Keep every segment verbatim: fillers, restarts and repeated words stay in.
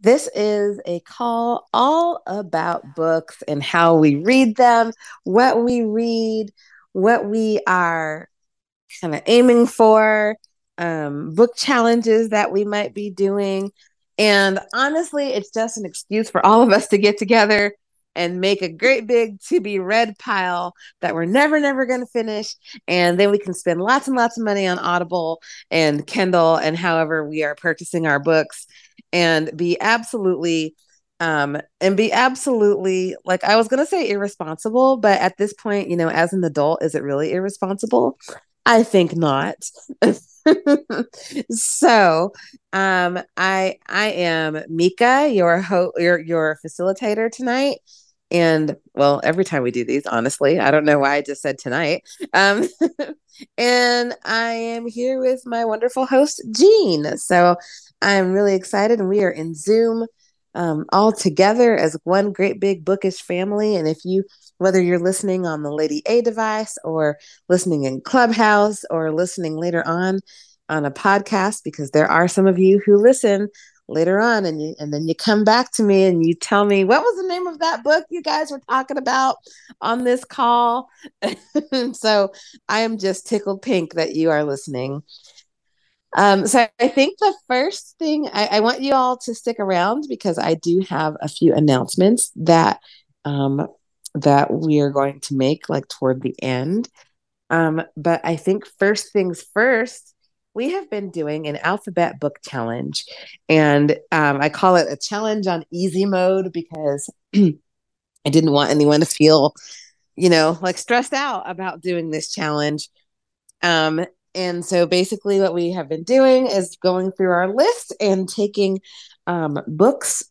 This is a call all about books and how we read them, what we read, what we are kind of aiming for, um, book challenges that we might be doing. And honestly, it's just an excuse for all of us to get together and make a great big to-be-read pile that we're never, never going to finish. And then we can spend lots and lots of money on Audible and Kindle and however we are purchasing our books and be absolutely, um, and be absolutely, like I was going to say irresponsible, but at this point, you know, as an adult, is it really irresponsible? I think not. So, um, I, I am Mika, your ho- your, your facilitator tonight. And well, every time we do these, honestly, I don't know why I just said tonight. Um, and I am here with my wonderful host, Jean. So I'm really excited. And we are in Zoom um, all together as one great big bookish family. And if you, whether you're listening on the Lady A device or listening in Clubhouse or listening later on on a podcast, because there are some of you who listen later on, and you, and then you come back to me and you tell me, what was the name of that book you guys were talking about on this call? So I am just tickled pink that you are listening. Um, so I think the first thing, I, I want you all to stick around because I do have a few announcements that um, that we are going to make like toward the end. Um, but I think first things first, we have been doing an alphabet book challenge, and um, I call it a challenge on easy mode because I didn't want anyone to feel, you know, like stressed out about doing this challenge. Um, and so basically what we have been doing is going through our list and taking um, books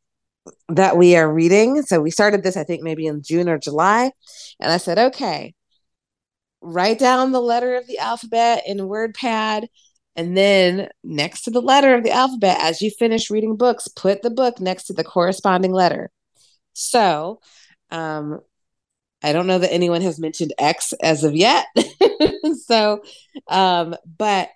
that we are reading. So we started this, I think maybe in June or July. And I said, okay, write down the letter of the alphabet in WordPad. And then next to the letter of the alphabet, as you finish reading books, put the book next to the corresponding letter. So um, I don't know that anyone has mentioned X as of yet. So, um, but,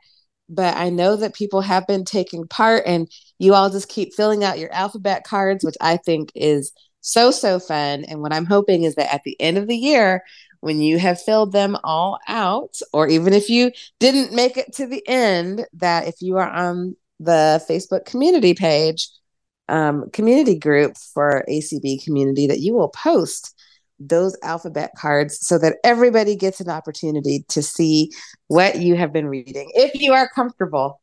but I know that people have been taking part, and you all just keep filling out your alphabet cards, which I think is so, so fun. And what I'm hoping is that at the end of the year, when you have filled them all out, or even if you didn't make it to the end, that if you are on the Facebook community page, um, community group for A C B community, that you will post those alphabet cards so that everybody gets an opportunity to see what you have been reading, if you are comfortable.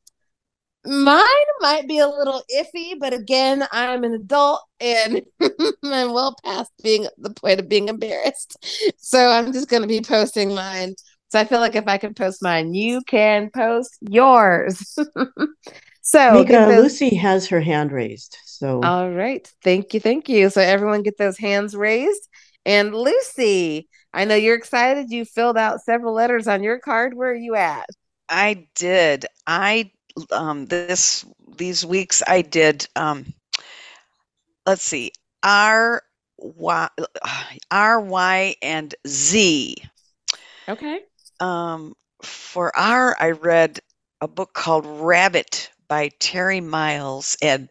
Mine might be a little iffy, but again, I'm an adult and I'm well past being the point of being embarrassed. So I'm just going to be posting mine. So I feel like if I can post mine, you can post yours. So Mika, those... Lucy has her hand raised. So all right. Thank you. Thank you. So everyone get those hands raised. And Lucy, I know you're excited. You filled out several letters on your card. Where are you at? I did. I um, this these weeks I did. Um, let's see, R Y R Y and Z. Okay. Um, for R, I read a book called Rabbit by Terry Miles, and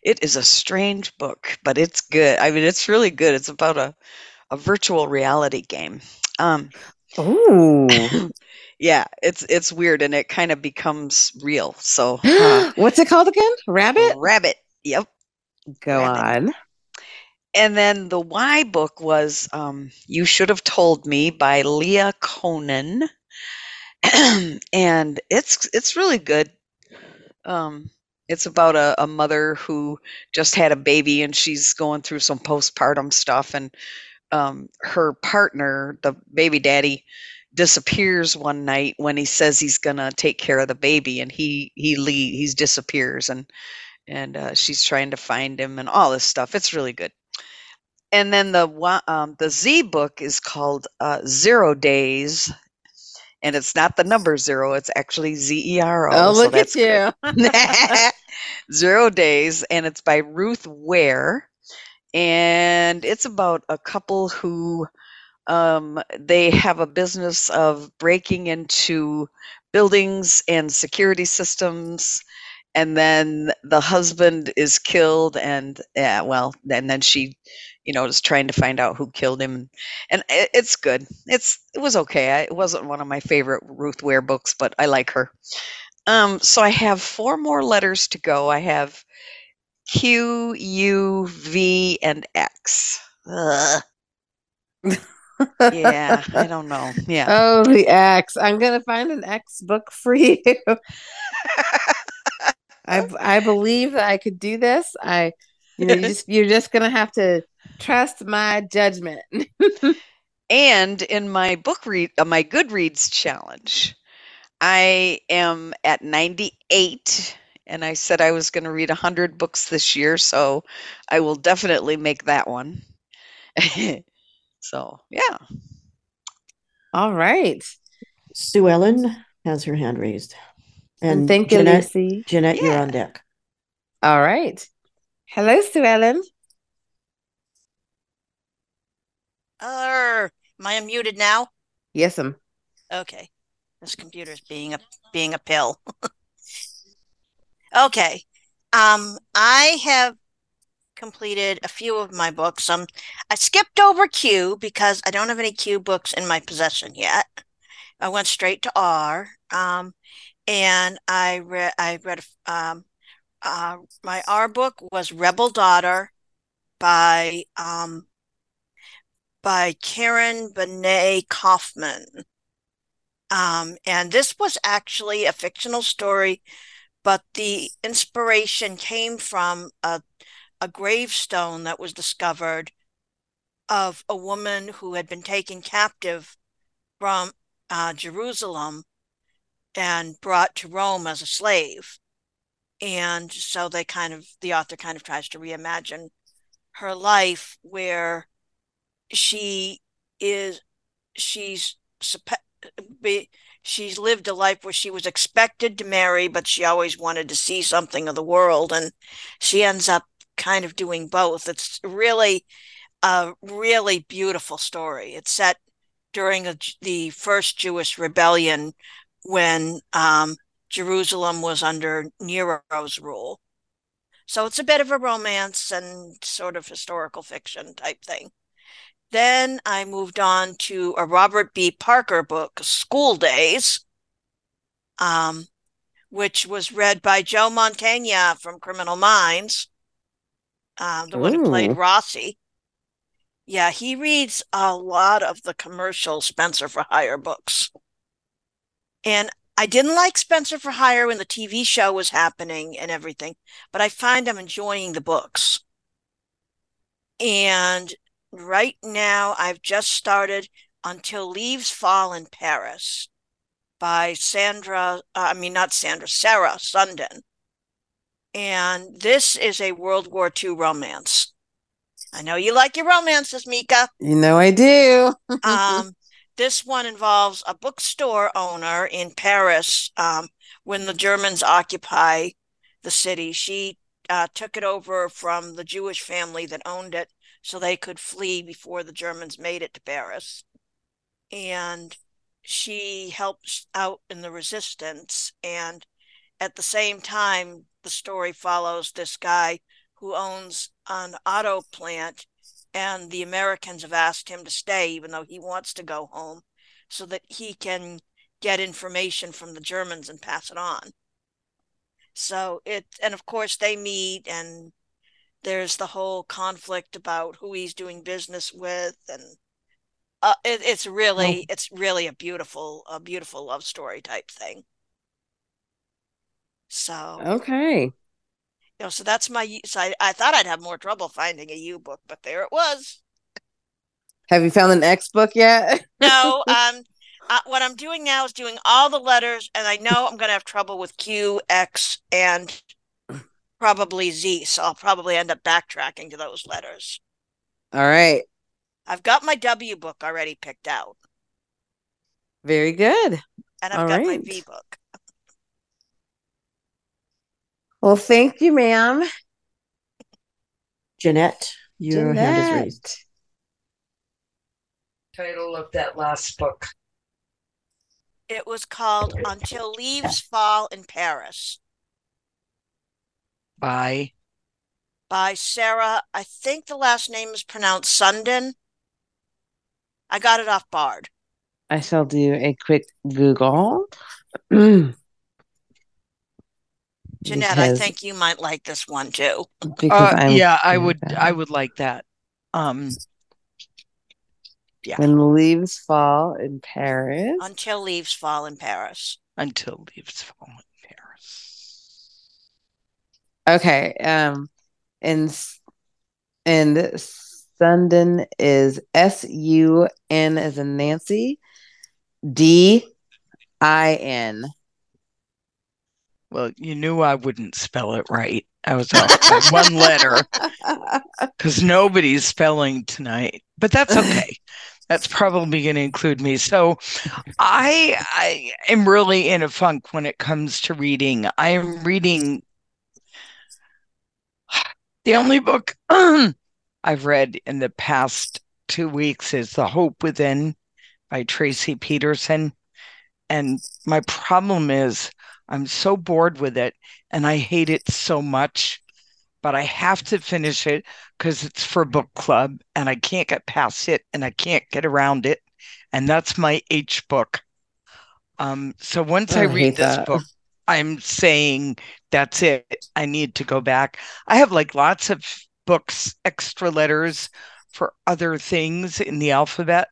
it is a strange book, but it's good. I mean, it's really good. It's about a a virtual reality game. Um, oh, yeah, it's it's weird, and it kind of becomes real. So, uh, what's it called again? Rabbit. Rabbit. Yep. Go Rabbit. On. And then the Y book was um, "You Should Have Told Me" by Leah Conan, and it's it's really good. Um, it's about a, a mother who just had a baby, and she's going through some postpartum stuff, and Um, her partner, the baby daddy, disappears one night when he says he's gonna take care of the baby, and he he leave, he's disappears, and and uh, she's trying to find him and all this stuff. It's really good. And then the um, the Z book is called uh, Zero Days, and it's not the number zero. It's actually Z E R O. Oh, look at you. Zero Days, and it's by Ruth Ware. And it's about a couple who um, they have a business of breaking into buildings and security systems. And then the husband is killed, and yeah, well, and then she, you know, is trying to find out who killed him. And it's good. It's it was okay. I, it wasn't one of my favorite Ruth Ware books, but I like her. Um, so I have four more letters to go. I have Q, U, V, and X. Ugh. Yeah, I don't know. Yeah. Oh, the X. I'm gonna find an X book for you. I, I believe that I could do this. I, you know, you just, you're just going to have to trust my judgment. And in my book read, uh, my Goodreads challenge, I am at ninety-eight, and I said I was going to read one hundred books this year, so I will definitely make that one. So, yeah. All right. Sue Ellen has her hand raised. And, and thank you, Lucy. Jeanette, yeah. You're on deck. All right. Hello, Sue Ellen. Uh, am I unmuted now? Yes, I'm. Okay. This computer's being a being a pill. Okay. Um, I have completed a few of my books. Um, I skipped over Q because I don't have any Q books in my possession yet. I went straight to R. Um. And I read, I read, um, uh, my R book was Rebel Daughter by, um, by Karen Benet Kaufman. Um, and this was actually a fictional story, but the inspiration came from a, a gravestone that was discovered of a woman who had been taken captive from, uh, Jerusalem and brought to Rome as a slave. And so they kind of, the author kind of tries to reimagine her life where she is, she's, she's lived a life where she was expected to marry, but she always wanted to see something of the world. And she ends up kind of doing both. It's really a really beautiful story. It's set during a, the first Jewish rebellion when um, Jerusalem was under Nero's rule. So it's a bit of a romance and sort of historical fiction type thing. Then I moved on to a Robert B. Parker book, School Days, um, which was read by Joe Mantegna from Criminal Minds, uh, the Ooh. one who played Rossi. Yeah, he reads a lot of the commercial Spencer for Hire books. And I didn't like Spencer for Hire when the T V show was happening and everything, but I find I'm enjoying the books. And right now I've just started Until Leaves Fall in Paris by Sandra, uh, I mean, not Sandra, Sarah Sundin. And this is a World War Two romance. I know you like your romances, Mika. You know I do. um. This one involves a bookstore owner in Paris um, when the Germans occupy the city. She uh, took it over from the Jewish family that owned it so they could flee before the Germans made it to Paris. And she helps out in the resistance. And at the same time, the story follows this guy who owns an auto plant, and the Americans have asked him to stay, even though he wants to go home, so that he can get information from the Germans and pass it on. So it, and of course they meet, and there's the whole conflict about who he's doing business with, and uh, it, it's really, oh. it's really a beautiful, a beautiful love story type thing. So okay. You know, so that's my, so I, I thought I'd have more trouble finding a U book, but there it was. Have you found an X book yet? No. Um, uh, what I'm doing now is doing all the letters, and I know I'm going to have trouble with Q, X, and probably Z, so I'll probably end up backtracking to those letters. All right. I've got my W book already picked out. Very good. And I've All got right. my V book. Well, thank you, ma'am. Jeanette, your Jeanette. hand is raised. Title of that last book. It was called Until Leaves Fall in Paris. By? By Sarah. I think the last name is pronounced Sundin. I got it off Bard. I shall do a quick Google. Jeanette, because, I think you might like this one too. Uh, yeah, I would. That. I would like that. Um, yeah. When leaves fall in Paris. Until leaves fall in Paris. Until leaves fall in Paris. Okay. Um, and and Sundin is S U N as in Nancy, D I N. Well, you knew I wouldn't spell it right. I was off by one letter because nobody's spelling tonight, but that's okay. That's probably going to include me. So I, I am really in a funk when it comes to reading. I am reading the only book I've read in the past two weeks is The Hope Within by Tracy Peterson. And my problem is I'm so bored with it, and I hate it so much, but I have to finish it because it's for book club, and I can't get past it, and I can't get around it, and that's my H book. Um, so once I, I read this that. book, I'm saying, that's it. I need to go back. I have like lots of books, extra letters for other things in the alphabet,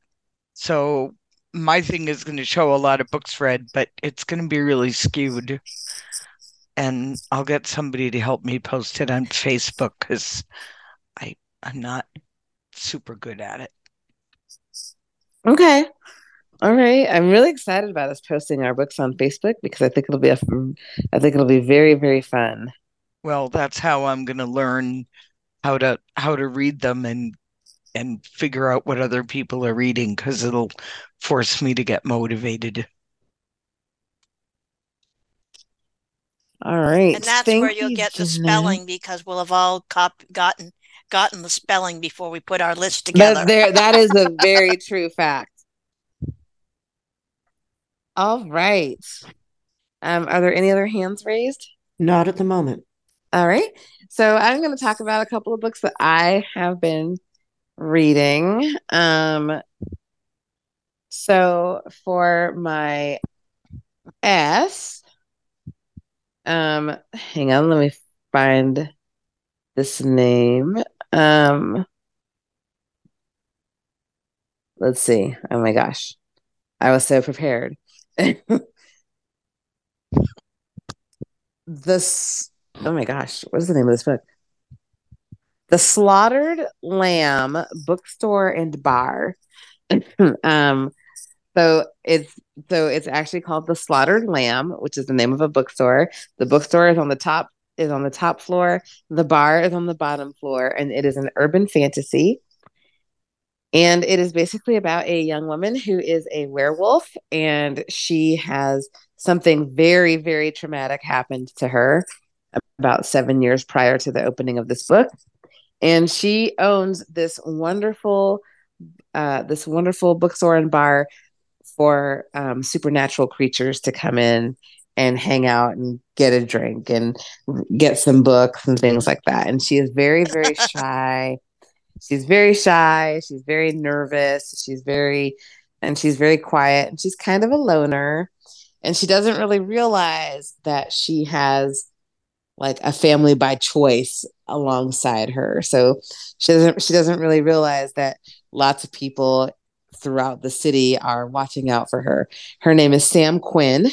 so my thing is going to show a lot of books read, but it's going to be really skewed. And I'll get somebody to help me post it on Facebook because I I'm not super good at it. Okay. All right. I'm really excited about us posting our books on Facebook because I think it'll be a, I think it'll be very, very fun. Well, that's how I'm going to learn how to how to read them and and figure out what other people are reading because it'll force me to get motivated. All right. And that's Thank where you'll you, get Jeanette. the spelling because we'll have all cop- gotten gotten the spelling before we put our list together. That, there, that is a very true fact. All right. Um, are there any other hands raised? Not at the moment. All right. So I'm going to talk about a couple of books that I have been reading. Um, so for my S, um, hang on, let me find this name. Um, let's see. Oh my gosh, I was so prepared. This. Oh my gosh, what is the name of this book? The Slaughtered Lamb Bookstore and Bar. um, so it's so it's actually called The Slaughtered Lamb, which is the name of a bookstore. The bookstore is on the top is on the top floor. The bar is on the bottom floor, and it is an urban fantasy. And it is basically about a young woman who is a werewolf, and she has something very, very traumatic happened to her about seven years prior to the opening of this book. And she owns this wonderful, uh, this wonderful bookstore and bar for um, supernatural creatures to come in and hang out and get a drink and get some books and things like that. And she is very, very shy. She's very shy. She's very nervous. She's very, and she's very quiet. And she's kind of a loner. And she doesn't really realize that she has like a family by choice alongside her. So she doesn't she doesn't really realize that lots of people throughout the city are watching out for her. Her name is Sam Quinn,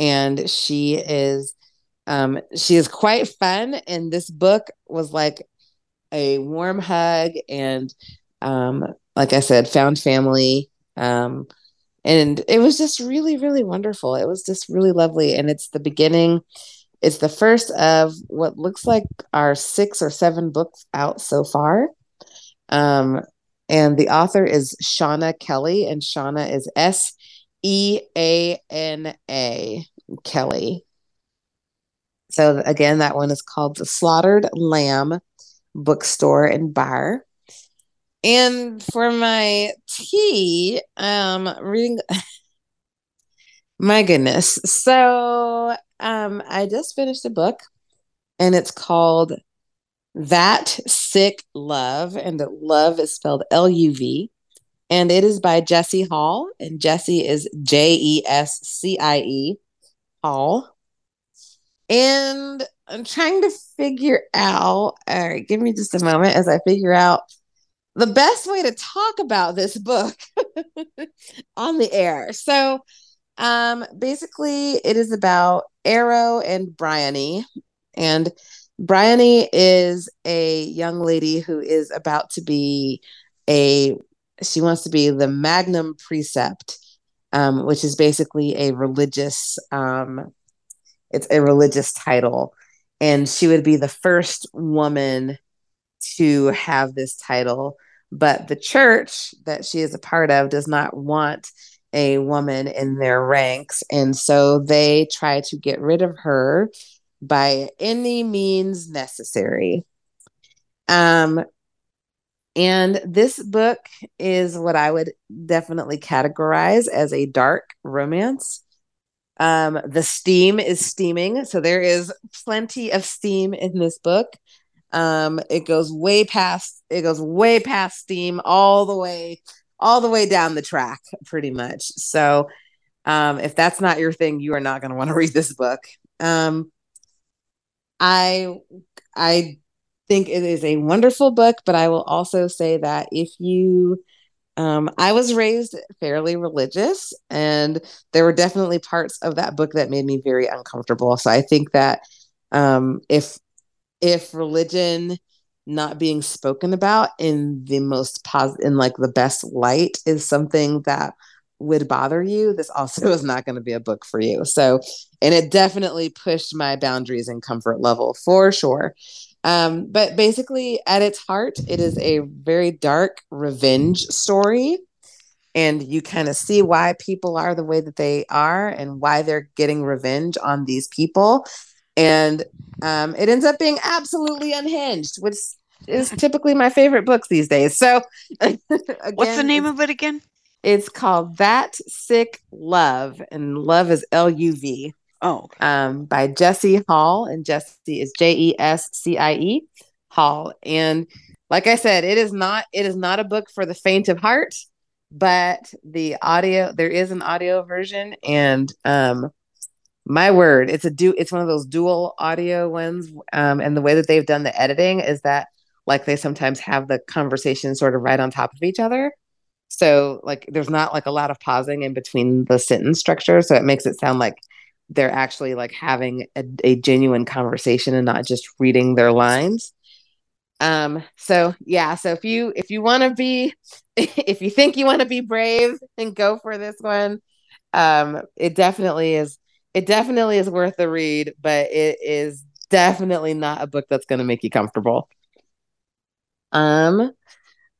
and she is um, she is quite fun. And this book was like a warm hug and um, like I said, found family. Um, and it was just really, really wonderful. It was just really lovely. And it's the beginning. It's the first of what looks like our six or seven books out so far. Um, and the author is Shauna Kelly, and Shauna is S E A N A, Kelly. So again, that one is called The Slaughtered Lamb Bookstore and Bar. And for my tea, um, reading, my goodness. So um, I just finished a book, and it's called That Sick Love, and love is spelled L U V, and it is by Jesse Hall, and Jesse is J E S C I E, Hall. And I'm trying to figure out, all right, give me just a moment as I figure out the best way to talk about this book on the air. So um, basically it is about Arrow and Bryony. And Bryony is a young lady who is about to be a, she wants to be the Magnum Precept, um, which is basically a religious, um, it's a religious title. And she would be the first woman to have this title, but the church that she is a part of does not want a woman in their ranks. And so they try to get rid of her by any means necessary. Um, and this book is what I would definitely categorize as a dark romance. Um, the steam is steaming. So there is plenty of steam in this book. Um, it goes way past, it goes way past steam all the way, all the way down the track, pretty much. So, um, if that's not your thing, you are not going to want to read this book. Um, I, I think it is a wonderful book, but I will also say that if you, um, I was raised fairly religious, and there were definitely parts of that book that made me very uncomfortable. So I think that, um, if, If religion not being spoken about in the most positive, in like the best light, is something that would bother you, this also is not going to be a book for you. So, and it definitely pushed my boundaries and comfort level for sure. Um, but basically at its heart, it is a very dark revenge story, and you kind of see why people are the way that they are and why they're getting revenge on these people. And um, it ends up being absolutely unhinged, which is typically my favorite books these days. So, again, what's the name of it again? It's called That Sick Love, and love is L U V. Oh, okay. um, by Jesse Hall, and Jesse is J E S C I E, Hall. And like I said, it is not it is not a book for the faint of heart, but the audio there is an audio version, and um. My word, it's a du- It's one of those dual audio ones, um, and the way that they've done the editing is that, like, they sometimes have the conversation sort of right on top of each other. So, like, there's not like a lot of pausing in between the sentence structure, so it makes it sound like they're actually like having a, a genuine conversation and not just reading their lines. Um. So yeah. So if you if you want to be, if you think you want to be brave and go for this one, um, it definitely is. It definitely is worth a read, but it is definitely not a book that's going to make you comfortable. Um,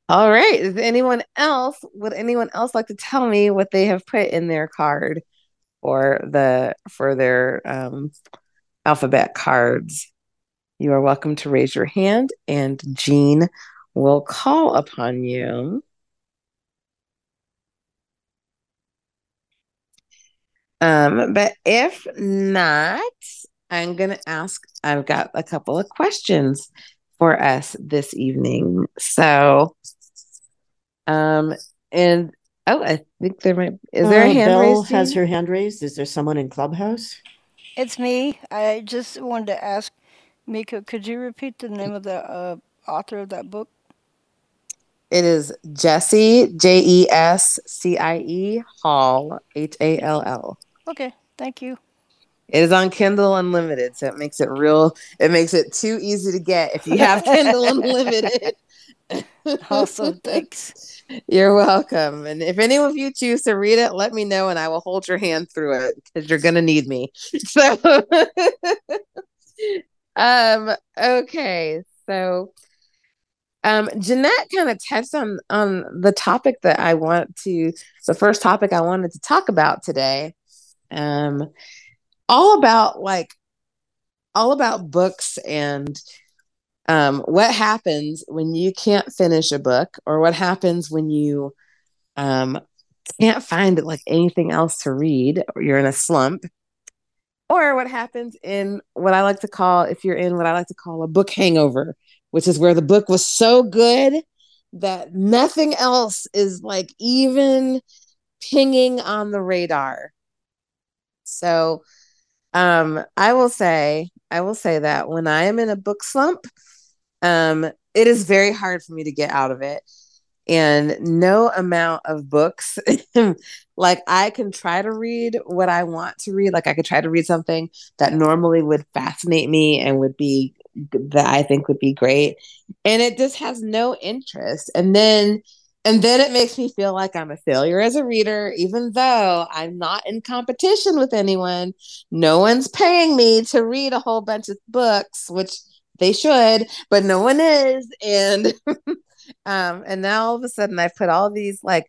all right. Is anyone else? Would anyone else like to tell me what they have put in their card or the for their um, alphabet cards? You are welcome to raise your hand, and Jean will call upon you. Um, but if not, I'm going to ask, I've got a couple of questions for us this evening. So, um, and, oh, I think there might, is there uh, a hand Belle raised? Belle has her hand raised. Is there someone in Clubhouse? It's me. I just wanted to ask, Mika, could you repeat the name of the uh, author of that book? It is Jesse, J E S C I E, Hall, H A L L. Okay, thank you. It is on Kindle Unlimited, so it makes it real. It makes it too easy to get if you have Kindle Unlimited. Awesome, thanks. You're welcome. And if any of you choose to read it, let me know, and I will hold your hand through it because you're going to need me. So, um, okay, so Um, Jeanette kind of touched on, on the topic that I want to, the first topic I wanted to talk about today, um, all about like, all about books and um, what happens when you can't finish a book, or what happens when you um, can't find like anything else to read, or you're in a slump, or what happens in what I like to call, if you're in what I like to call a book hangover, which is where the book was so good that nothing else is like even pinging on the radar. So um, I will say, I will say that when I am in a book slump, um, it is very hard for me to get out of it. And no amount of books, like I can try to read what I want to read. Like I could try to read something that normally would fascinate me and would be, that I think would be great, and it just has no interest. And then, and then it makes me feel like I'm a failure as a reader, even though I'm not in competition with anyone. No one's paying me to read a whole bunch of books, which they should, but no one is. And, um, and now all of a sudden I put all these like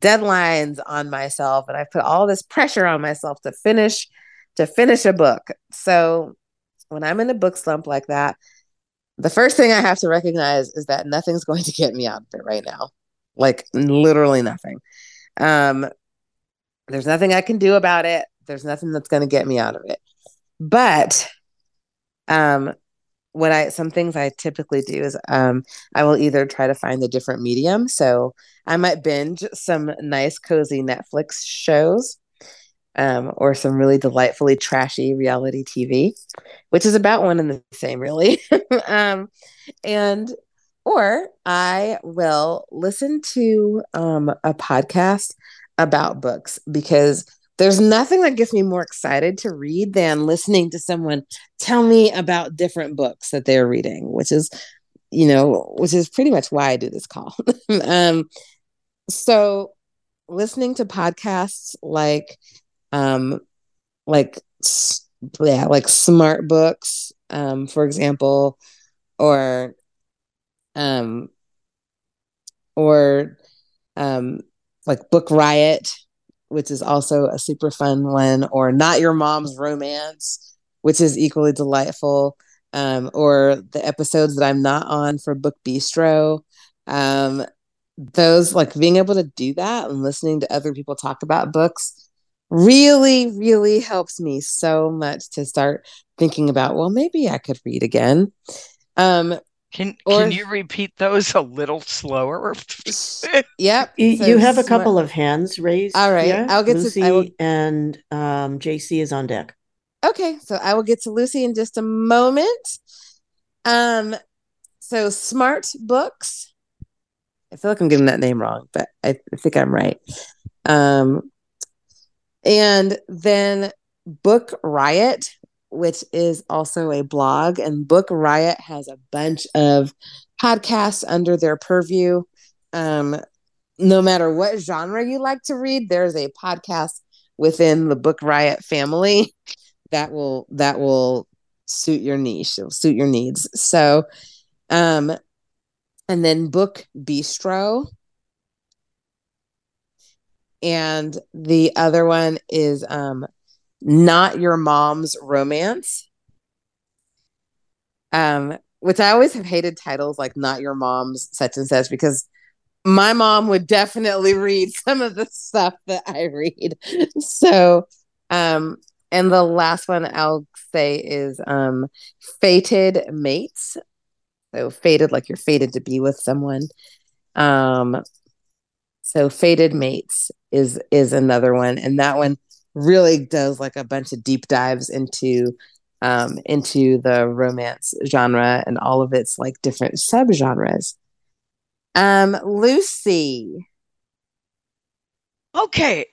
deadlines on myself, and I put all this pressure on myself to finish, to finish a book. So when I'm in a book slump like that, the first thing I have to recognize is that nothing's going to get me out of it right now. Like literally nothing. Um, there's nothing I can do about it. There's nothing that's going to get me out of it. But um, what I, some things I typically do is um, I will either try to find a different medium. So I might binge some nice, cozy Netflix shows. Um, or some really delightfully trashy reality T V, which is about one and the same, really. um, and or I will listen to um, a podcast about books, because there's nothing that gets me more excited to read than listening to someone tell me about different books that they're reading, which is, you know, which is pretty much why I do this call. um, so listening to podcasts like Um, like, yeah, like Smart Books, um, for example, or, um, or, um, like Book Riot, which is also a super fun one, or Not Your Mom's Romance, which is equally delightful, um, or the episodes that I'm not on for Book Bistro, um, those, like being able to do that and listening to other people talk about books really, really helps me so much to start thinking about, well, maybe I could read again. Um, can or, can you repeat those a little slower? Yep. You, so you have smart. a couple of hands raised. All right. Here. I'll get Lucy to I will, and um, J C is on deck. Okay. So I will get to Lucy in just a moment. Um, so Smart Books. I feel like I'm getting that name wrong, but I, I think I'm right. Um, And then Book Riot, which is also a blog, and Book Riot has a bunch of podcasts under their purview. Um, no matter what genre you like to read, there's a podcast within the Book Riot family that will that will suit your niche, it'll suit your needs. So, um, and then Book Bistro. And the other one is um, Not Your Mom's Romance, um, which I always have hated titles like Not Your Mom's Such and Such, because my mom would definitely read some of the stuff that I read. So, um, and the last one I'll say is um, Fated Mates. So fated, like you're fated to be with someone. Um, so Fated Mates is is another one, and that one really does like a bunch of deep dives into um into the romance genre and all of its like different subgenres. Um lucy. Okay.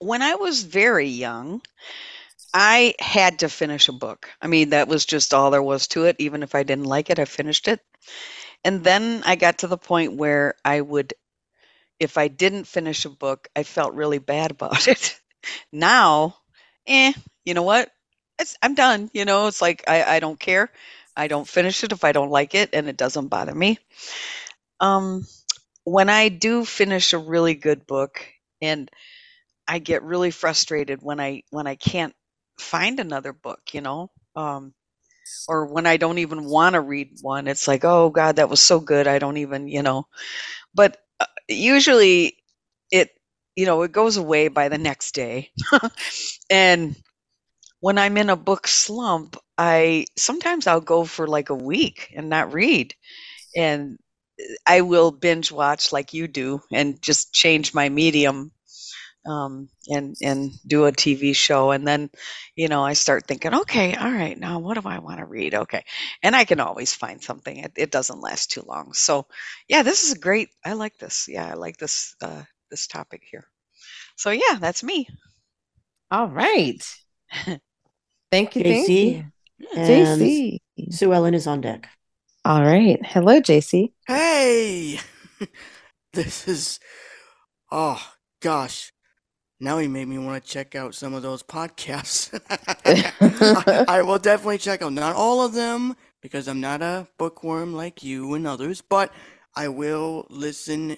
When I was very young, I had to finish a book. I mean, that was just all there was to it. Even if I didn't like it, I finished it. And then I got to the point where I would, if I didn't finish a book, I felt really bad about it. Now, eh, you know what? It's, I'm done. You know, it's like, I, I don't care. I don't finish it if I don't like it, and it doesn't bother me. Um, when I do finish a really good book, and I get really frustrated when I when I can't find another book, you know, um, or when I don't even want to read one, it's like, oh God, that was so good, I don't even, you know. But uh, usually it, you know, it goes away by the next day. And when I'm in a book slump, I sometimes I'll go for like a week and not read. And I will binge watch like you do and just change my medium, um, and, and do a T V show. And then, you know, I start thinking, okay, all right, now what do I want to read? Okay. And I can always find something. It, it doesn't last too long. So yeah, this is great. I like this. Yeah. I like this, uh, this topic here. So yeah, that's me. All right. Thank you. J C. Thank you. J C. Sue Ellen is on deck. All right. Hello, J C. Hey, this is, oh gosh, now he made me want to check out some of those podcasts. I, I will definitely check out, not all of them, because I'm not a bookworm like you and others, but I will listen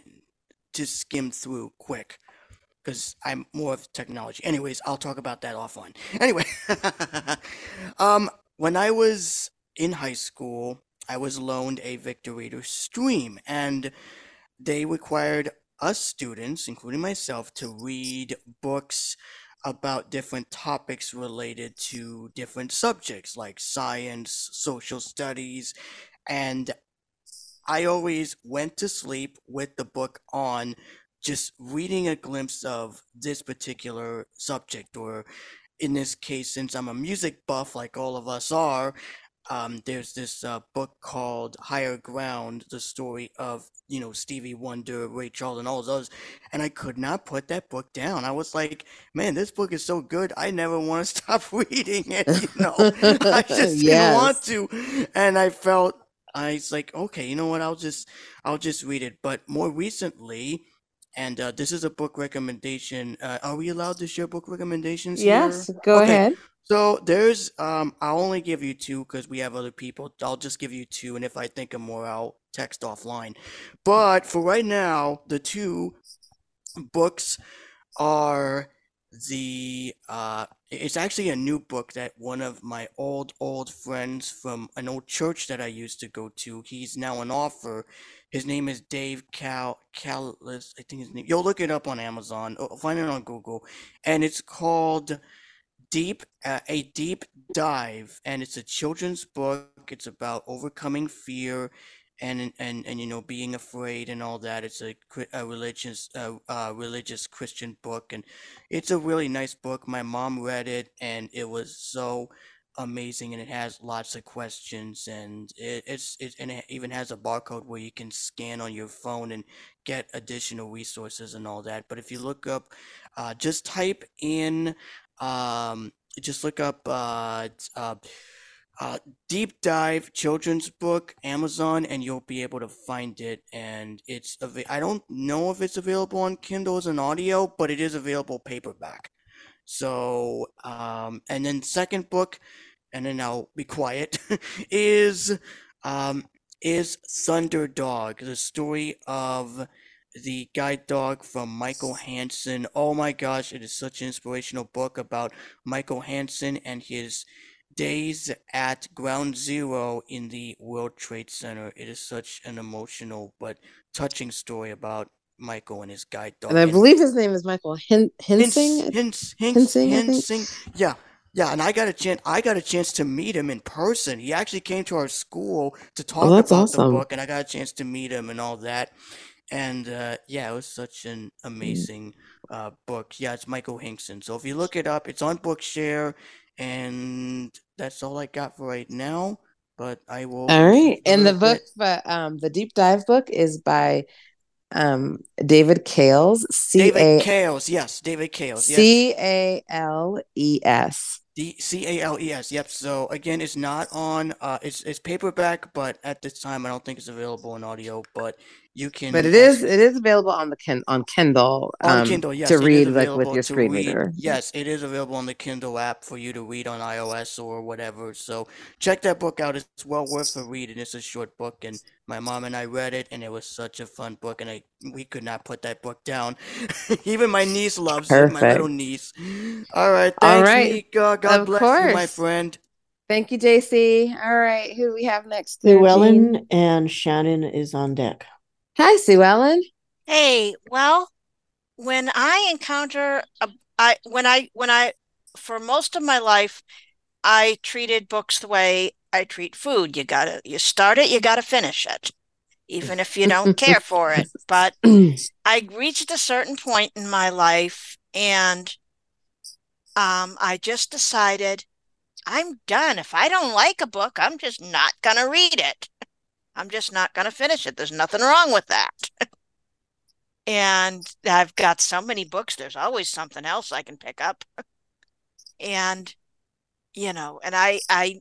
to skim through quick, because I'm more of technology. Anyways, I'll talk about that offline. Anyway, um, when I was in high school, I was loaned a Victor Reader Stream, and they required us students, including myself, to read books about different topics related to different subjects like science, social studies, and I always went to sleep with the book on, just reading a glimpse of this particular subject, or in this case, since I'm a music buff like all of us are, Um, there's this uh, book called Higher Ground, the story of, you know, Stevie Wonder, Ray Charles, and all those. And I could not put that book down. I was like, man, this book is so good, I never want to stop reading it, you know. I just yes. didn't want to. And I felt, I was like, okay, you know what, I'll just, I'll just read it. But more recently, and uh, this is a book recommendation. Uh, are we allowed to share book recommendations? Yes, here? Go okay. ahead. So there's, um, I'll only give you two because we have other people. I'll just give you two, and if I think of more, I'll text offline. But for right now, the two books are the, uh, it's actually a new book that one of my old, old friends from an old church that I used to go to, he's now an author. His name is Dave Cal, Kales, I think his name, you'll look it up on Amazon, or find it on Google, and it's called Deep, uh, a Deep Dive, and it's a children's book. It's about overcoming fear and, and, and, you know, being afraid and all that. It's a, a religious, uh, uh, religious Christian book, and it's a really nice book. My mom read it, and it was so amazing, and it has lots of questions, and it, it's, it, and it even has a barcode where you can scan on your phone and get additional resources and all that. But if you look up, uh, just type in, Um, just look up uh, uh, uh, Deep Dive children's book, Amazon, and you'll be able to find it. And it's, av- I don't know if it's available on Kindle as an audio, but it is available paperback. So, um, and then second book, and then I'll be quiet, is, um, is Thunder Dog, the story of the guide dog from Michael Hingson. Oh my gosh, it is such an inspirational book about Michael Hingson and his days at Ground Zero in the World Trade Center. It is such an emotional but touching story about Michael and his guide dog. And I believe his name is Michael Hingson. Hingson. Yeah. Yeah, and I got a chance. I got a chance to meet him in person. He actually came to our school to talk oh, about awesome. the book, and I got a chance to meet him and all that. And uh, yeah, it was such an amazing uh, book. Yeah, it's Michael Hingson. So if you look it up, it's on Bookshare, and that's all I got for right now. But I will. All right, and the book, but um, the Deep Dive book is by um David Kales. C- David A- Kales, yes, David Kales. Yes. C A L E S. D C A L E S. Yep. So again, it's not on. Uh, it's it's paperback, but at this time, I don't think it's available in audio, but you can. But it is it is available on the Ken, on Kindle. Um, on Kindle, yes, to read like with your screen reader. Yes, it is available on the Kindle app for you to read on iOS or whatever. So check that book out. It's well worth a read, and it's a short book. And my mom and I read it, and it was such a fun book, and I we could not put that book down. Even my niece loves Perfect. it. My little niece. All right, thanks, All right. Mika. God of bless course. you, my friend. Thank you, J C. All right, who do we have next? Sue Ellen, and Shannon is on deck. Hi, Sue Ellen. Hey, well, when I encounter, a, I when I when I for most of my life, I treated books the way I treat food. You gotta you start it, you gotta finish it, even if you don't care for it. But I reached a certain point in my life, and um, I just decided, I'm done. If I don't like a book, I'm just not going to read it. I'm just not going to finish it. There's nothing wrong with that. And I've got so many books. There's always something else I can pick up. And, you know, and I, I,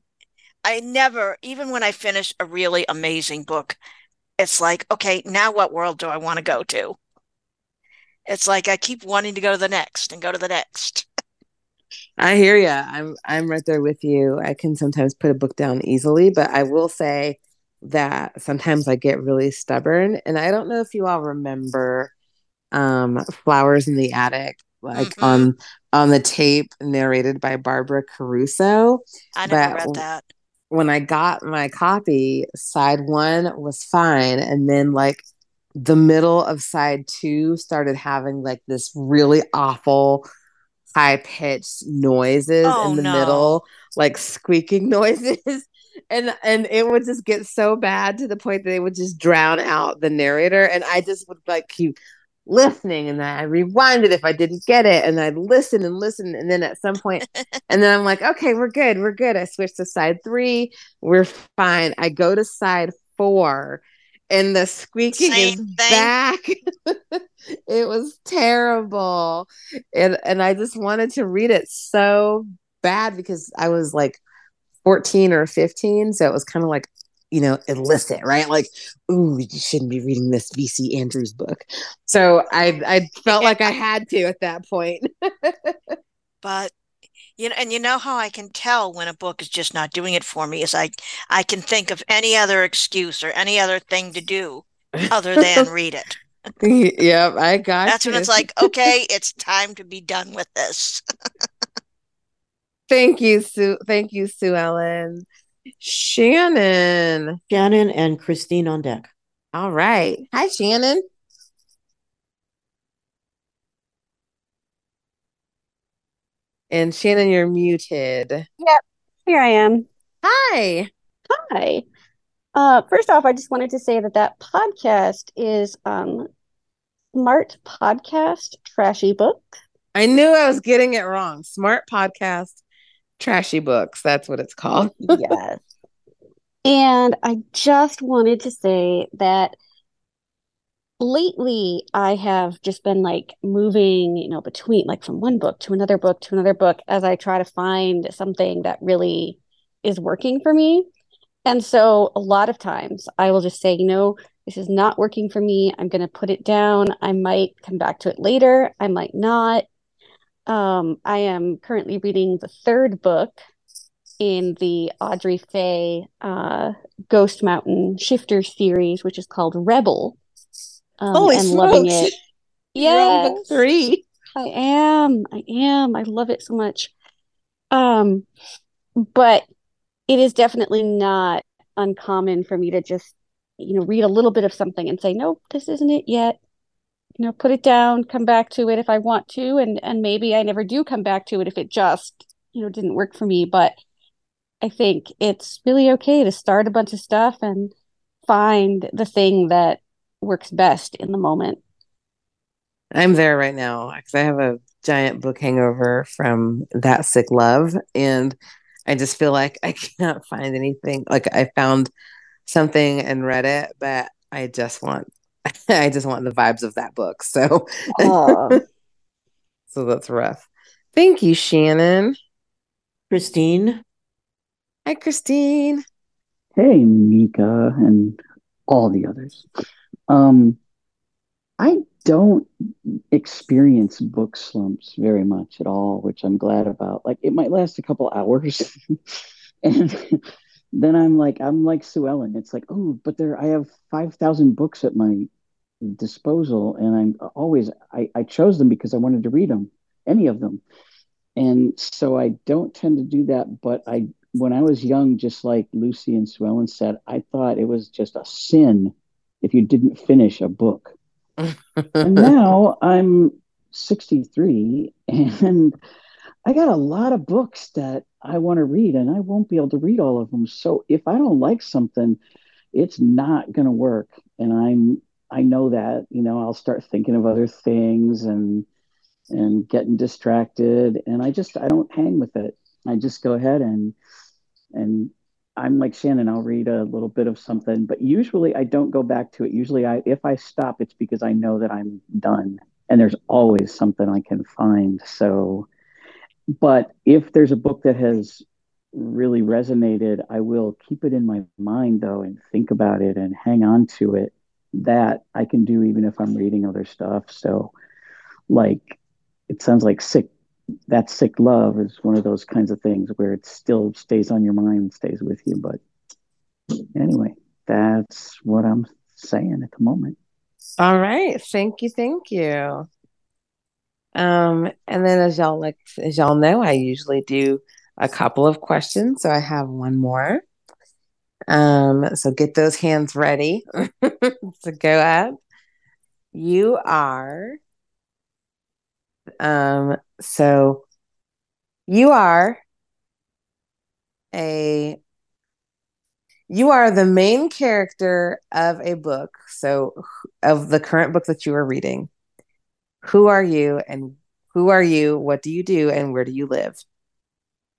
I never, even when I finish a really amazing book, it's like, okay, now what world do I want to go to? It's like, I keep wanting to go to the next and go to the next. I hear you. I'm I'm right there with you. I can sometimes put a book down easily, but I will say that sometimes I get really stubborn. And I don't know if you all remember um, Flowers in the Attic, like mm-hmm. on on the tape narrated by Barbara Caruso. I never but read that. When I got my copy, side one was fine. And then like the middle of side two started having like this really awful high-pitched noises oh, in the no. middle, like squeaking noises, and and it would just get so bad to the point that they would just drown out the narrator, and I just would like keep listening, and I rewind it if I didn't get it, and I'd listen and listen, and then at some point and then I'm like, okay, we're good, we're good. I switch to side three, we're fine. I go to side four, and the squeaking Same is thing. back. It was terrible. And and I just wanted to read it so bad because I was like fourteen or fifteen. So it was kind of like, you know, illicit, right? Like, ooh, you shouldn't be reading this V C Andrews book. So I, I felt like I had to at that point. But, you know, and you know how I can tell when a book is just not doing it for me is I, I can think of any other excuse or any other thing to do other than read it. Yep, I got That's you. When it's like, okay, it's time to be done with this. Thank you, Sue. Thank you, Sue Ellen. Shannon. Shannon and Christine on deck. All right. Hi, Shannon. And Shannon, you're muted. Yep, here I am. Hi. Hi. Uh, first off, I just wanted to say that that podcast is um, Smart Podcast Trashy Books. I knew I was getting it wrong. Smart Podcast Trashy Books. That's what it's called. Yes. And I just wanted to say that lately, I have just been like moving, you know, between like from one book to another book to another book as I try to find something that really is working for me. And so a lot of times I will just say, you know, this is not working for me. I'm going to put it down. I might come back to it later. I might not. Um, I am currently reading the third book in the Audrey Faye uh, Ghost Mountain Shifter series, which is called Rebel. Um, Holy and smokes. Loving it. Yeah, book three. I am. I am. I love it so much. Um, but it is definitely not uncommon for me to just, you know, read a little bit of something and say, nope, this isn't it yet. You know, put it down, come back to it if I want to, and and maybe I never do come back to it if it just, you know, didn't work for me. But I think it's really okay to start a bunch of stuff and find the thing that works best in the moment. I'm there right now because I have a giant book hangover from That Sick Love, and I just feel like I cannot find anything. Like I found something and read it, but I just want, I just want the vibes of that book. So, oh. So that's rough. Thank you, Shannon. Christine. Hi, Christine. Hey, Mika, and all the others. Um, I don't experience book slumps very much at all, which I'm glad about. Like, it might last a couple hours and then I'm like, I'm like Sue Ellen. It's like, oh, but there, I have five thousand books at my disposal. And I'm always, I, I chose them because I wanted to read them, any of them. And so I don't tend to do that. But I, when I was young, just like Lucy and Sue Ellen said, I thought it was just a sin if you didn't finish a book. And now I'm sixty-three and I got a lot of books that I want to read, and I won't be able to read all of them. So if I don't like something, it's not going to work. And I'm, I know that, you know, I'll start thinking of other things and, and getting distracted. And I just, I don't hang with it. I just go ahead and, and I'm like Shannon, I'll read a little bit of something, but usually I don't go back to it. Usually I, if I stop, it's because I know that I'm done, and there's always something I can find. So, but if there's a book that has really resonated, I will keep it in my mind though, and think about it and hang on to it. That I can do even if I'm reading other stuff. So like, it sounds like sick. That Sick Love is one of those kinds of things where it still stays on your mind, stays with you. But anyway, that's what I'm saying at the moment. All right. Thank you. Thank you. Um, and then as y'all like, as y'all know, I usually do a couple of questions. So I have one more. Um, so get those hands ready to go up. You are... Um, so you are a, you are the main character of a book. So of the current book that you are reading, who are you and who are you? What do you do and where do you live?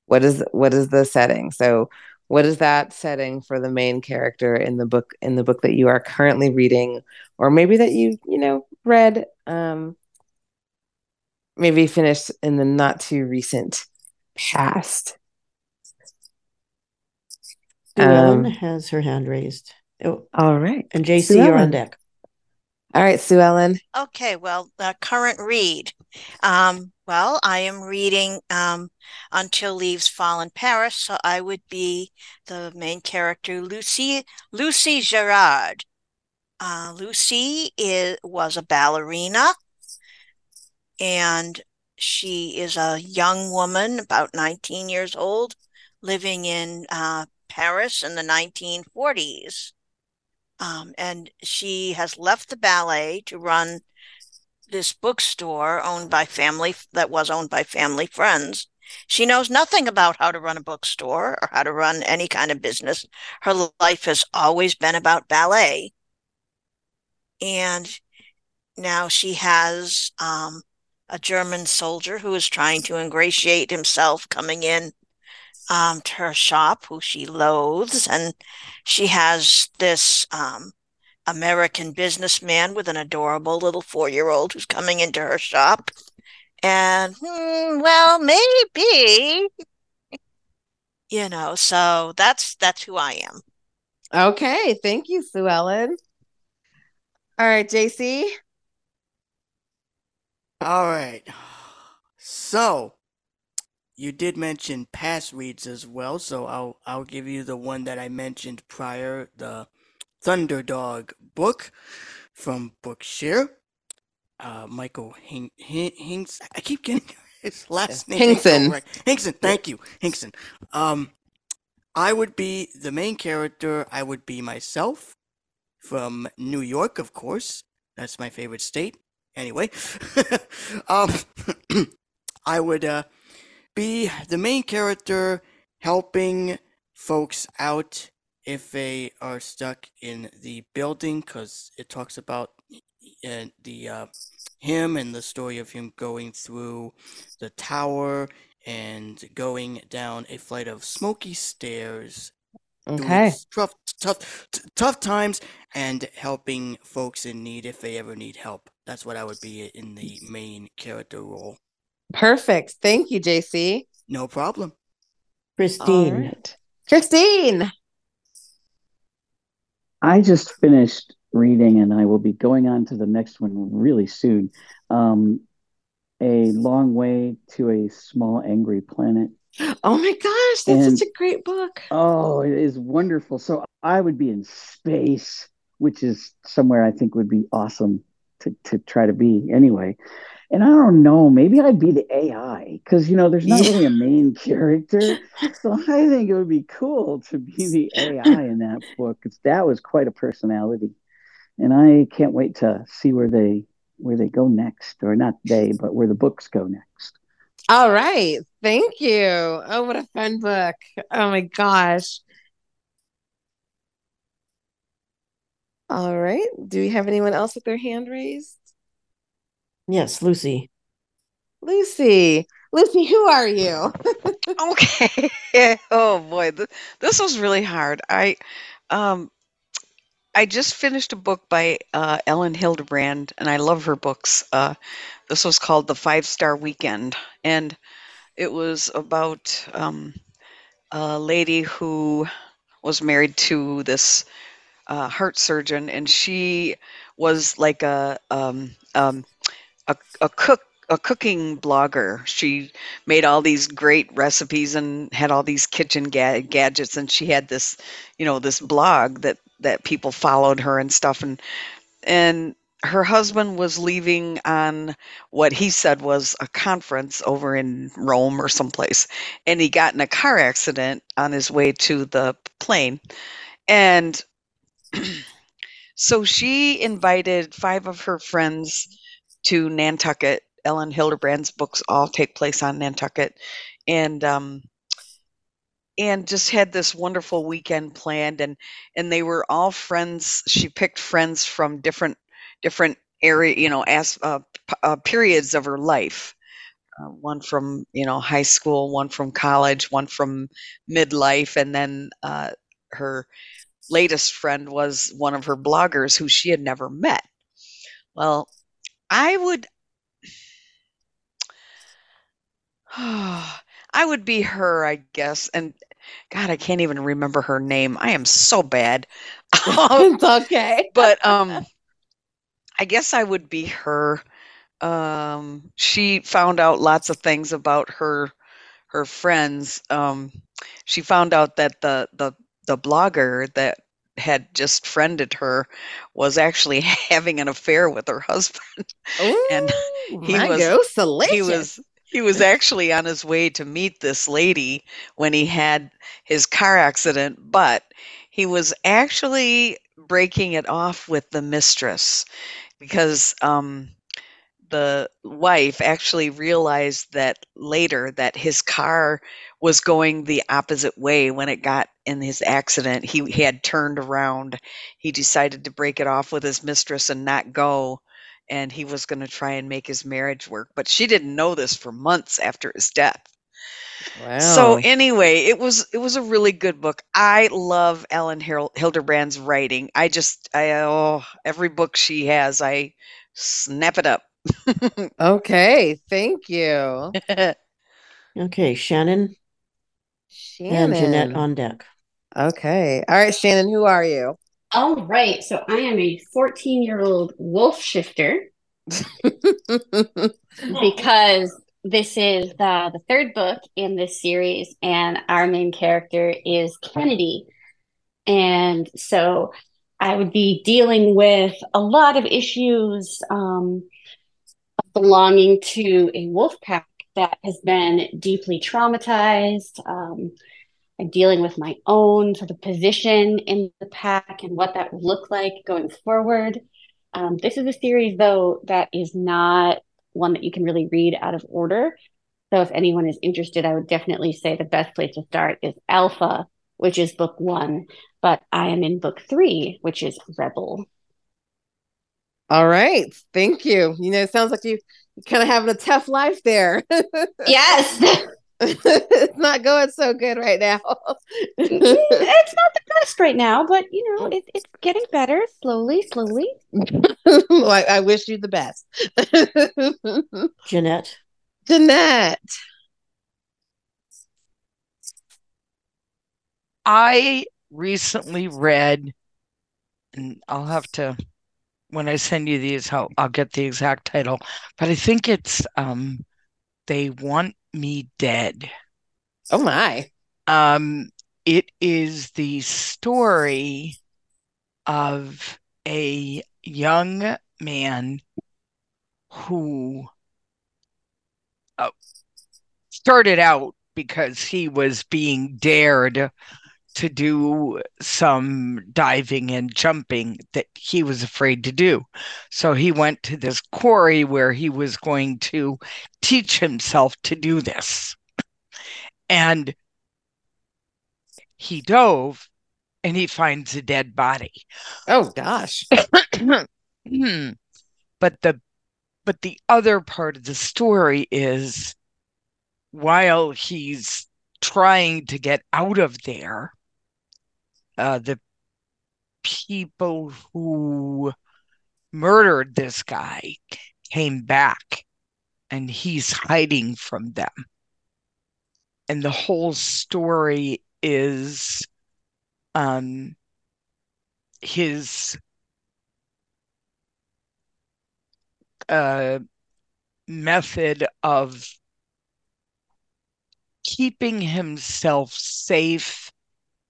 What is, what is the setting? So what is that setting for the main character in the book, in the book that you are currently reading, or maybe that you, you know, read, um, maybe finished in the not too recent past. Sue Ellen um, has her hand raised. Oh, all right. And J C, you're on deck. All right, Sue Ellen. Okay, well, the current read. Um, well, I am reading um, Until Leaves Fall in Paris, so I would be the main character, Lucy, Lucy Gerard. Uh, Lucy is, was a ballerina. And she is a young woman, about nineteen years old, living in uh, Paris in the nineteen forties. Um, and she has left the ballet to run this bookstore owned by family that was owned by family friends. She knows nothing about how to run a bookstore or how to run any kind of business. Her life has always been about ballet. And now she has... Um, a German soldier who is trying to ingratiate himself coming in um, to her shop, who she loathes. And she has this um, American businessman with an adorable little four-year-old who's coming into her shop. And, hmm, well, maybe, you know, so that's, that's who I am. Okay. Thank you, Sue Ellen. All right, J C. All right, so you did mention past reads as well, so I'll I'll give you the one that I mentioned prior, the Thunder Dog book from Bookshare. Uh, Michael Hing Hing Hings. I keep getting his last name. Hingson. Right. Hingson. Thank you, Hingson. Um, I would be the main character. I would be myself from New York, of course. That's my favorite state. Anyway, um, I would uh, be the main character helping folks out if they are stuck in the building, because it talks about uh, the uh, him and the story of him going through the tower and going down a flight of smoky stairs. Okay. Tough, tough, t- tough times, and helping folks in need if they ever need help. That's what I would be in the main character role. Perfect. Thank you, J C. No problem. Christine. All right. Christine. I just finished reading, and I will be going on to the next one really soon. Um, A Long Way to a Small Angry Planet. Oh my gosh, that's and, such a great book. Oh, it is wonderful. So I would be in space, which is somewhere I think would be awesome to, to try to be anyway. And I don't know, maybe I'd be the A I, because, you know, there's not really a main character. So I think it would be cool to be the A I in that book, because that was quite a personality. And I can't wait to see where they where they go next, or not they, but where the books go next. All right. Thank you. Oh, what a fun book. Oh my gosh. All right. Do we have anyone else with their hand raised? Yes, Lucy. Lucy. Lucy, who are you? Okay. Oh boy. This was really hard. I, um, I just finished a book by uh, Ellen Hildebrand, and I love her books. Uh, this was called The Five Star Weekend, and it was about um, a lady who was married to this uh, heart surgeon, and she was like a um, um, a, a cook, a cooking blogger. She made all these great recipes and had all these kitchen ga- gadgets, and she had this, you know, this blog that. that people followed her and stuff. And, and her husband was leaving on what he said was a conference over in Rome or someplace. And he got in a car accident on his way to the plane. And so she invited five of her friends to Nantucket. Ellen Hildebrand's books all take place on Nantucket. And, um, and just had this wonderful weekend planned, and and they were all friends. She picked friends from different different area, you know, as, uh, p- uh, periods of her life. Uh, one from, you know, high school, one from college, one from midlife, and then uh, her latest friend was one of her bloggers who she had never met. Well, I would, oh, I would be her, I guess. And God, I can't even remember her name. I am so bad. It's okay. But um, I guess I would be her. Um, she found out lots of things about her her friends. Um, she found out that the, the, the blogger that had just friended her was actually having an affair with her husband. Ooh, and he was, go, salacious. He was... He was actually on his way to meet this lady when he had his car accident, but he was actually breaking it off with the mistress because um, the wife actually realized that later that his car was going the opposite way when it got in his accident. He, he had turned around. He decided to break it off with his mistress and not go. And he was going to try and make his marriage work. But she didn't know this for months after his death. Wow. So anyway, it was it was a really good book. I love Ellen Hildebrand's writing. I just, I oh, every book she has, I snap it up. Okay, thank you. Okay, Shannon, Shannon and Jeanette on deck. Okay. All right, Shannon, who are you? All right, so I am a fourteen-year-old wolf shifter because this is the, the third book in this series, and our main character is Kennedy. And so I would be dealing with a lot of issues um, belonging to a wolf pack that has been deeply traumatized, um dealing with my own sort of position in the pack and what that would look like going forward. Um, this is a series, though, that is not one that you can really read out of order. So if anyone is interested, I would definitely say the best place to start is Alpha, which is book one. But I am in book three, which is Rebel. All right. Thank you. You know, it sounds like you, you're kind of having a tough life there. Yes. It's not going so good right now. It's not the best right now, but you know, it, it's getting better slowly, slowly. Well, I, I wish you the best. Jeanette. Jeanette. I recently read and I'll have to, when I send you these, I'll, I'll get the exact title. But I think it's um, They Want Me Dead. Oh, my. Um, it is the story of a young man who uh, started out because he was being dared to do some diving and jumping that he was afraid to do. So he went to this quarry where he was going to teach himself to do this. And he dove and he finds a dead body. Oh, gosh. But the but the other part of the story is, while he's trying to get out of there, uh, the people who murdered this guy came back, and he's hiding from them. And the whole story is um, his uh, method of keeping himself safe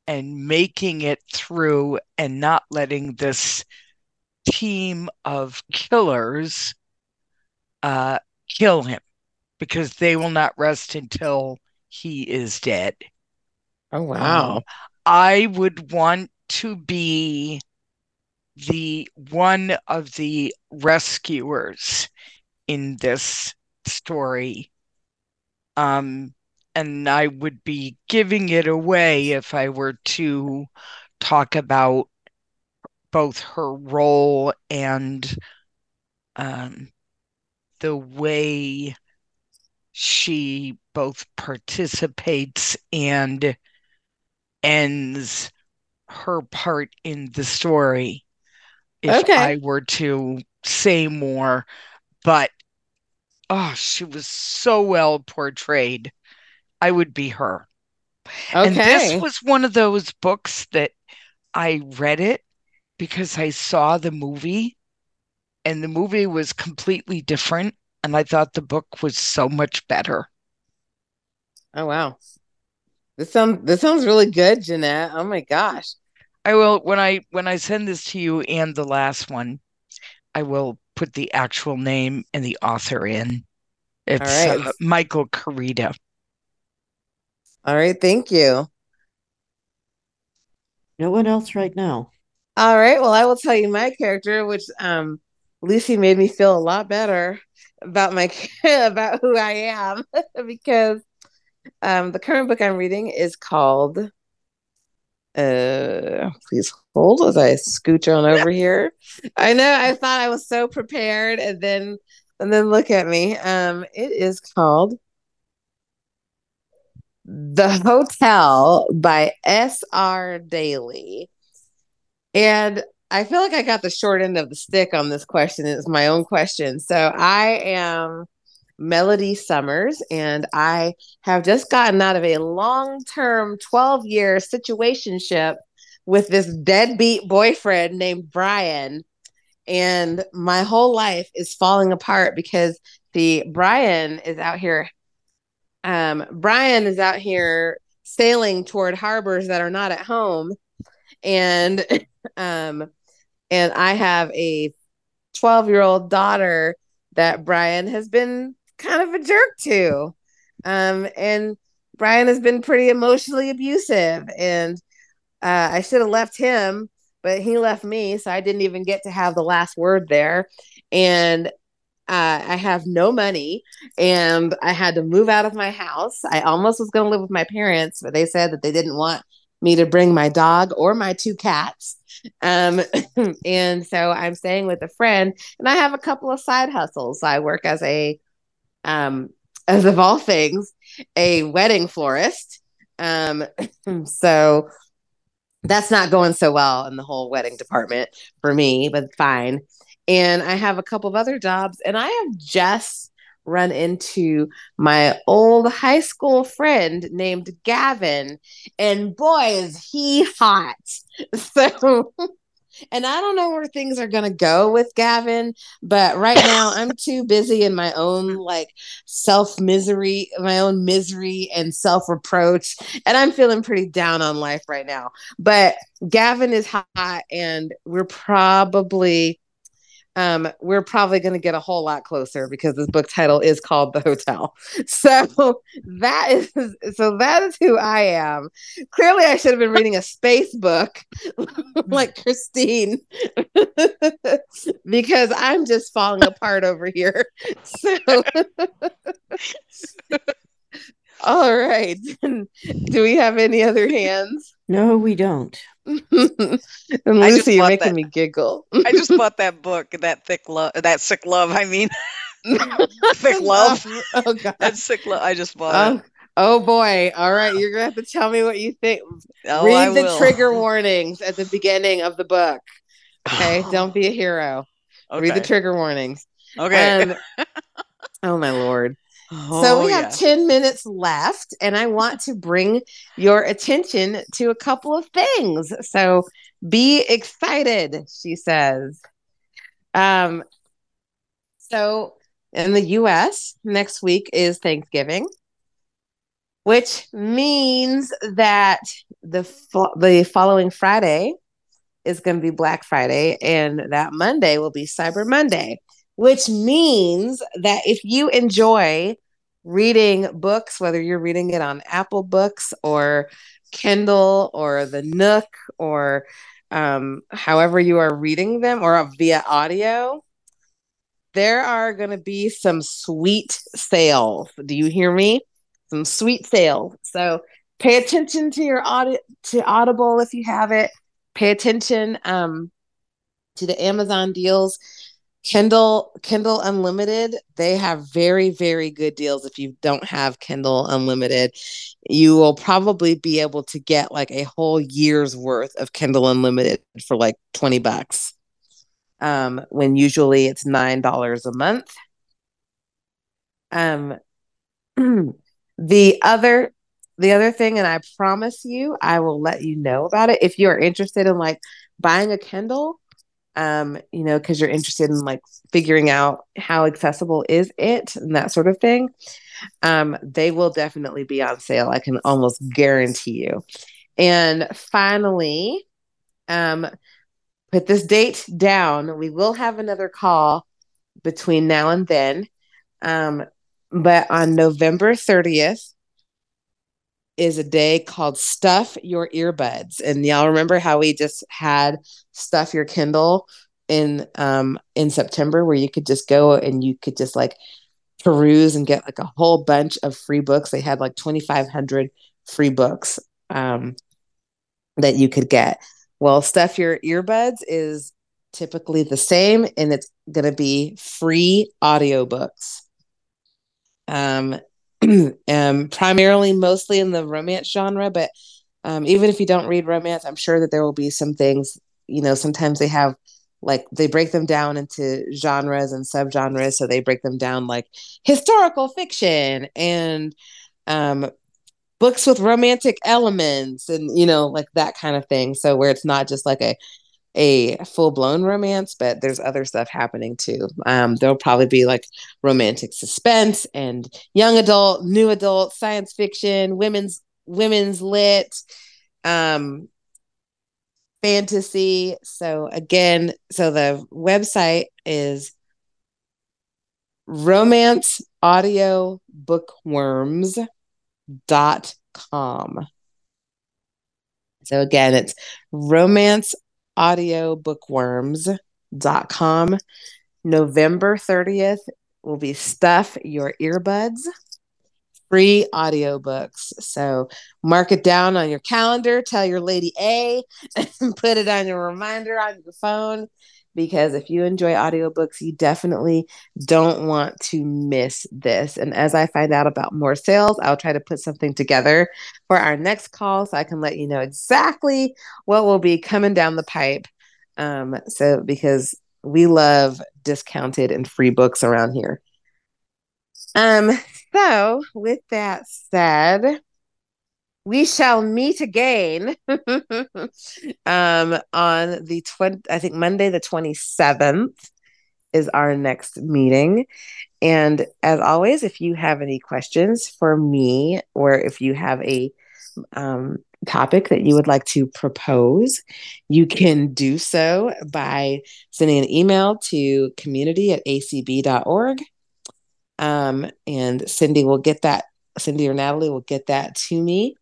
and making it through and not letting this team of killers uh, kill him, because they will not rest until he is dead. Oh, wow. Um, I would want to be the one of the rescuers in this story. Um, And I would be giving it away if I were to talk about both her role and um, the way she both participates and ends her part in the story if okay. I were to say more. But, oh, she was so well portrayed. I would be her. Okay. And this was one of those books that I read it because I saw the movie, and the movie was completely different, and I thought the book was so much better. Oh, wow. This sounds, this sounds really good, Jeanette. Oh, my gosh. I will, when I, when I send this to you and the last one, I will put the actual name and the author in. It's All right. uh, Michael Carita. All right, thank you. No one else right now. All right, well, I will tell you my character, which um, Lucy made me feel a lot better about my about who I am, because um, the current book I'm reading is called. Uh, please hold as I scooch on over here. I know, I thought I was so prepared, and then and then look at me. Um, it is called The Hotel by S R Daly. And I feel like I got the short end of the stick on this question. It's my own question. So I am Melody Summers, and I have just gotten out of a long-term twelve-year situationship with this deadbeat boyfriend named Brian. And my whole life is falling apart because the Brian is out here Um, Brian is out here sailing toward harbors that are not at home, and um, and I have a twelve-year-old daughter that Brian has been kind of a jerk to, um, and Brian has been pretty emotionally abusive, and uh, I should have left him, but he left me, so I didn't even get to have the last word there, and Uh, I have no money, and I had to move out of my house. I almost was going to live with my parents, but they said that they didn't want me to bring my dog or my two cats. Um, and so I'm staying with a friend, and I have a couple of side hustles. I work as a, um, as of all things, a wedding florist. Um, so that's not going so well in the whole wedding department for me, but fine. And I have a couple of other jobs, and I have just run into my old high school friend named Gavin, and boy, is he hot. So And I don't know where things are going to go with Gavin, but right now I'm too busy in my own like self-misery, my own misery and self-reproach. And I'm feeling pretty down on life right now. But Gavin is hot and we're probably um, we're probably going to get a whole lot closer because this book title is called The Hotel. So that is, so that is who I am. Clearly I should have been reading a space book like Christine because I'm just falling apart over here. So all right. Do we have any other hands? No, we don't. And Lucy, you're making that, me giggle. I just bought that book, that thick love, that sick love. I mean, thick love. Oh God, that sick love. I just bought oh, it. Oh boy! All right, you're gonna have to tell me what you think. Oh, Read I the will. Trigger warnings at the beginning of the book. Okay, don't be a hero. Okay. Read the trigger warnings. Okay. And, oh my Lord. Oh, so we have yeah. ten minutes left and I want to bring your attention to a couple of things. So be excited, she says. Um, so in the U S next week is Thanksgiving, which means that the, fo- the following Friday is going to be Black Friday and that Monday will be Cyber Monday, which means that if you enjoy reading books, whether you're reading it on Apple Books or Kindle or the Nook or um, however you are reading them or via audio, there are going to be some sweet sales. Do you hear me? Some sweet sales. So pay attention to your audi- to Audible if you have it. Pay attention um, to the Amazon deals. Kindle Kindle Unlimited, they have very, very good deals. If you don't have Kindle Unlimited, you will probably be able to get like a whole year's worth of Kindle Unlimited for like twenty bucks. Um, when usually it's nine dollars a month. Um, the other the other thing, and I promise you, I will let you know about it. If you are interested in like buying a Kindle, Um, you know, because you're interested in like figuring out how accessible is it and that sort of thing. Um, they will definitely be on sale. I can almost guarantee you. And finally, um, put this date down. We will have another call between now and then. Um, but on November thirtieth is a day called Stuff Your Earbuds. And y'all remember how we just had Stuff Your Kindle in um in September, where you could just go and you could just like peruse and get like a whole bunch of free books. They had like twenty-five hundred free books um that you could get. Well, Stuff Your Earbuds is typically the same, and it's going to be free audiobooks. Um um, primarily mostly in the romance genre, but um, even if you don't read romance, I'm sure that there will be some things, you know, sometimes they have like, they break them down into genres and subgenres. So they break them down like historical fiction and um, books with romantic elements and, you know, like that kind of thing. So where it's not just like a, a full-blown romance, but there's other stuff happening too. Um, there'll probably be like romantic suspense and young adult, new adult, science fiction, women's women's lit, um, fantasy. So again, so the website is romance audio bookworms dot com. So again, it's romance audio bookworms dot com. November thirtieth will be Stuff Your Earbuds, free audiobooks. So mark it down on your calendar, tell your Lady A, and put it on your reminder on your phone, because if you enjoy audiobooks, you definitely don't want to miss this. And as I find out about more sales, I'll try to put something together for our next call so I can let you know exactly what will be coming down the pipe. Um, so because we love discounted and free books around here. Um, so with that said, we shall meet again um, on the twenty. I think Monday the twenty-seventh is our next meeting. And as always, if you have any questions for me, or if you have a um, topic that you would like to propose, you can do so by sending an email to community at A C B dot org. Um, and Cindy will get that. Cindy or Natalie will get that to me.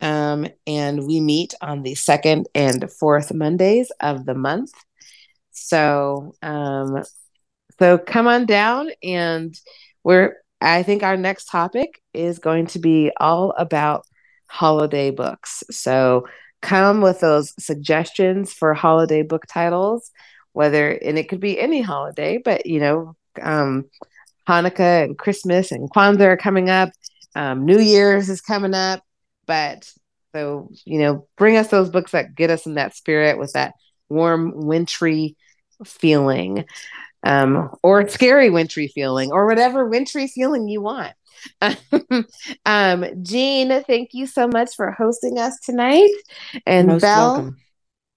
Um, and we meet on the second and fourth Mondays of the month. So, um, So come on down, and we're, I think our next topic is going to be all about holiday books. So come with those suggestions for holiday book titles, whether, and it could be any holiday, but you know, um, Hanukkah and Christmas and Kwanzaa are coming up. Um, New Year's is coming up, but so, you know, bring us those books that get us in that spirit with that warm, wintry feeling. Um, or scary wintry feeling, or whatever wintry feeling you want. um, Jean, thank you so much for hosting us tonight. And Most Belle, welcome.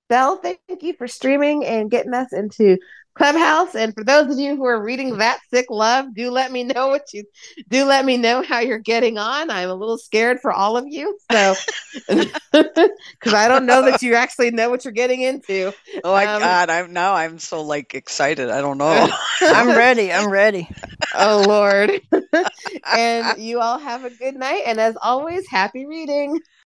Belle, thank you for streaming and getting us into Clubhouse. And for those of you who are reading That Sick Love, do let me know what you do. Let me know how you're getting on. I'm a little scared for all of you, so because I don't know that you actually know what you're getting into. Oh my um, God! I'm now I'm so like excited. I don't know. I'm ready. I'm ready. Oh Lord! And you all have a good night. And as always, happy reading.